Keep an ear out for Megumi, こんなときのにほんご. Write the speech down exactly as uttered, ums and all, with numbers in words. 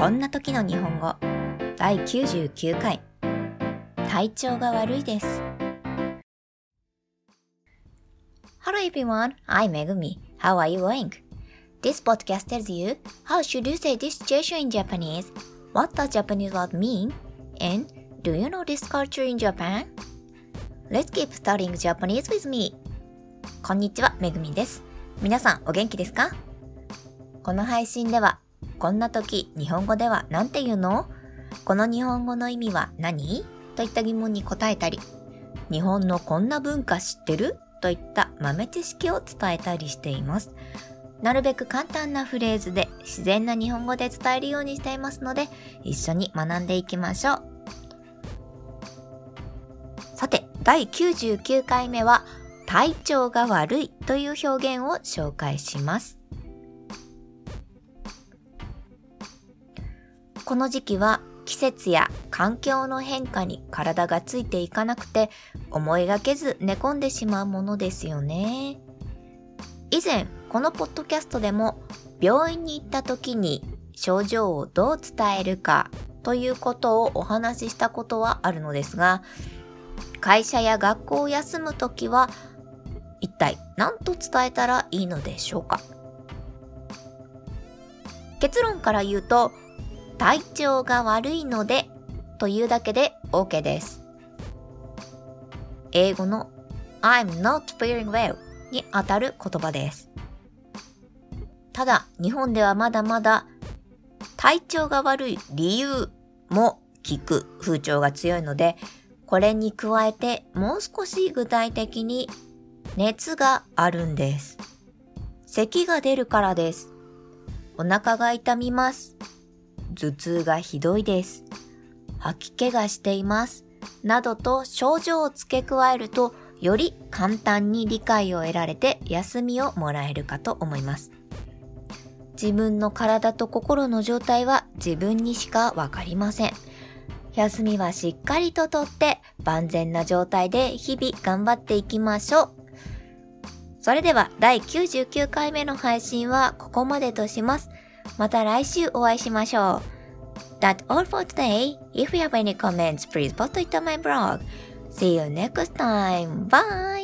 こんな時の日本語だいきゅうじゅうきゅうかい、体調が悪いです。 Hello everyone, I'm Megumi. How are you going? This podcast tells you how should you say this situation in Japanese, what does Japanese word mean, and do you know this culture in Japan? Let's keep studying Japanese with me. こんにちは、Megumiです。皆さんお元気ですか？この配信ではこんな時、日本語ではなんて言うの？この日本語の意味は何？といった疑問に答えたり、日本のこんな文化知ってる？といった豆知識を伝えたりしています。なるべく簡単なフレーズで自然な日本語で伝えるようにしていますので、一緒に学んでいきましょう。さて、だいきゅうじゅうきゅうかいめは体調が悪いという表現を紹介します。この時期は季節や環境の変化に体がついていかなくて思いがけず寝込んでしまうものですよね。以前このポッドキャストでも病院に行った時に症状をどう伝えるかということをお話ししたことはあるのですが、会社や学校を休む時は一体何と伝えたらいいのでしょうか。結論から言うと、体調が悪いのでというだけで OK です。英語の I'm not feeling well にあたる言葉です。ただ日本ではまだまだ体調が悪い理由も聞く風潮が強いので、これに加えてもう少し具体的に熱があるんです。咳が出るからです。お腹が痛みます。頭痛がひどいです。吐き気がしています。などと症状を付け加えると、より簡単に理解を得られて休みをもらえるかと思います。自分の体と心の状態は自分にしかわかりません。休みはしっかりととって万全な状態で日々頑張っていきましょう。それではだいきゅうじゅうきゅうかいめの配信はここまでとします。また来週お会いしましょう。That's all for today. If you have any comments, please post it on my blog. See you next time. Bye!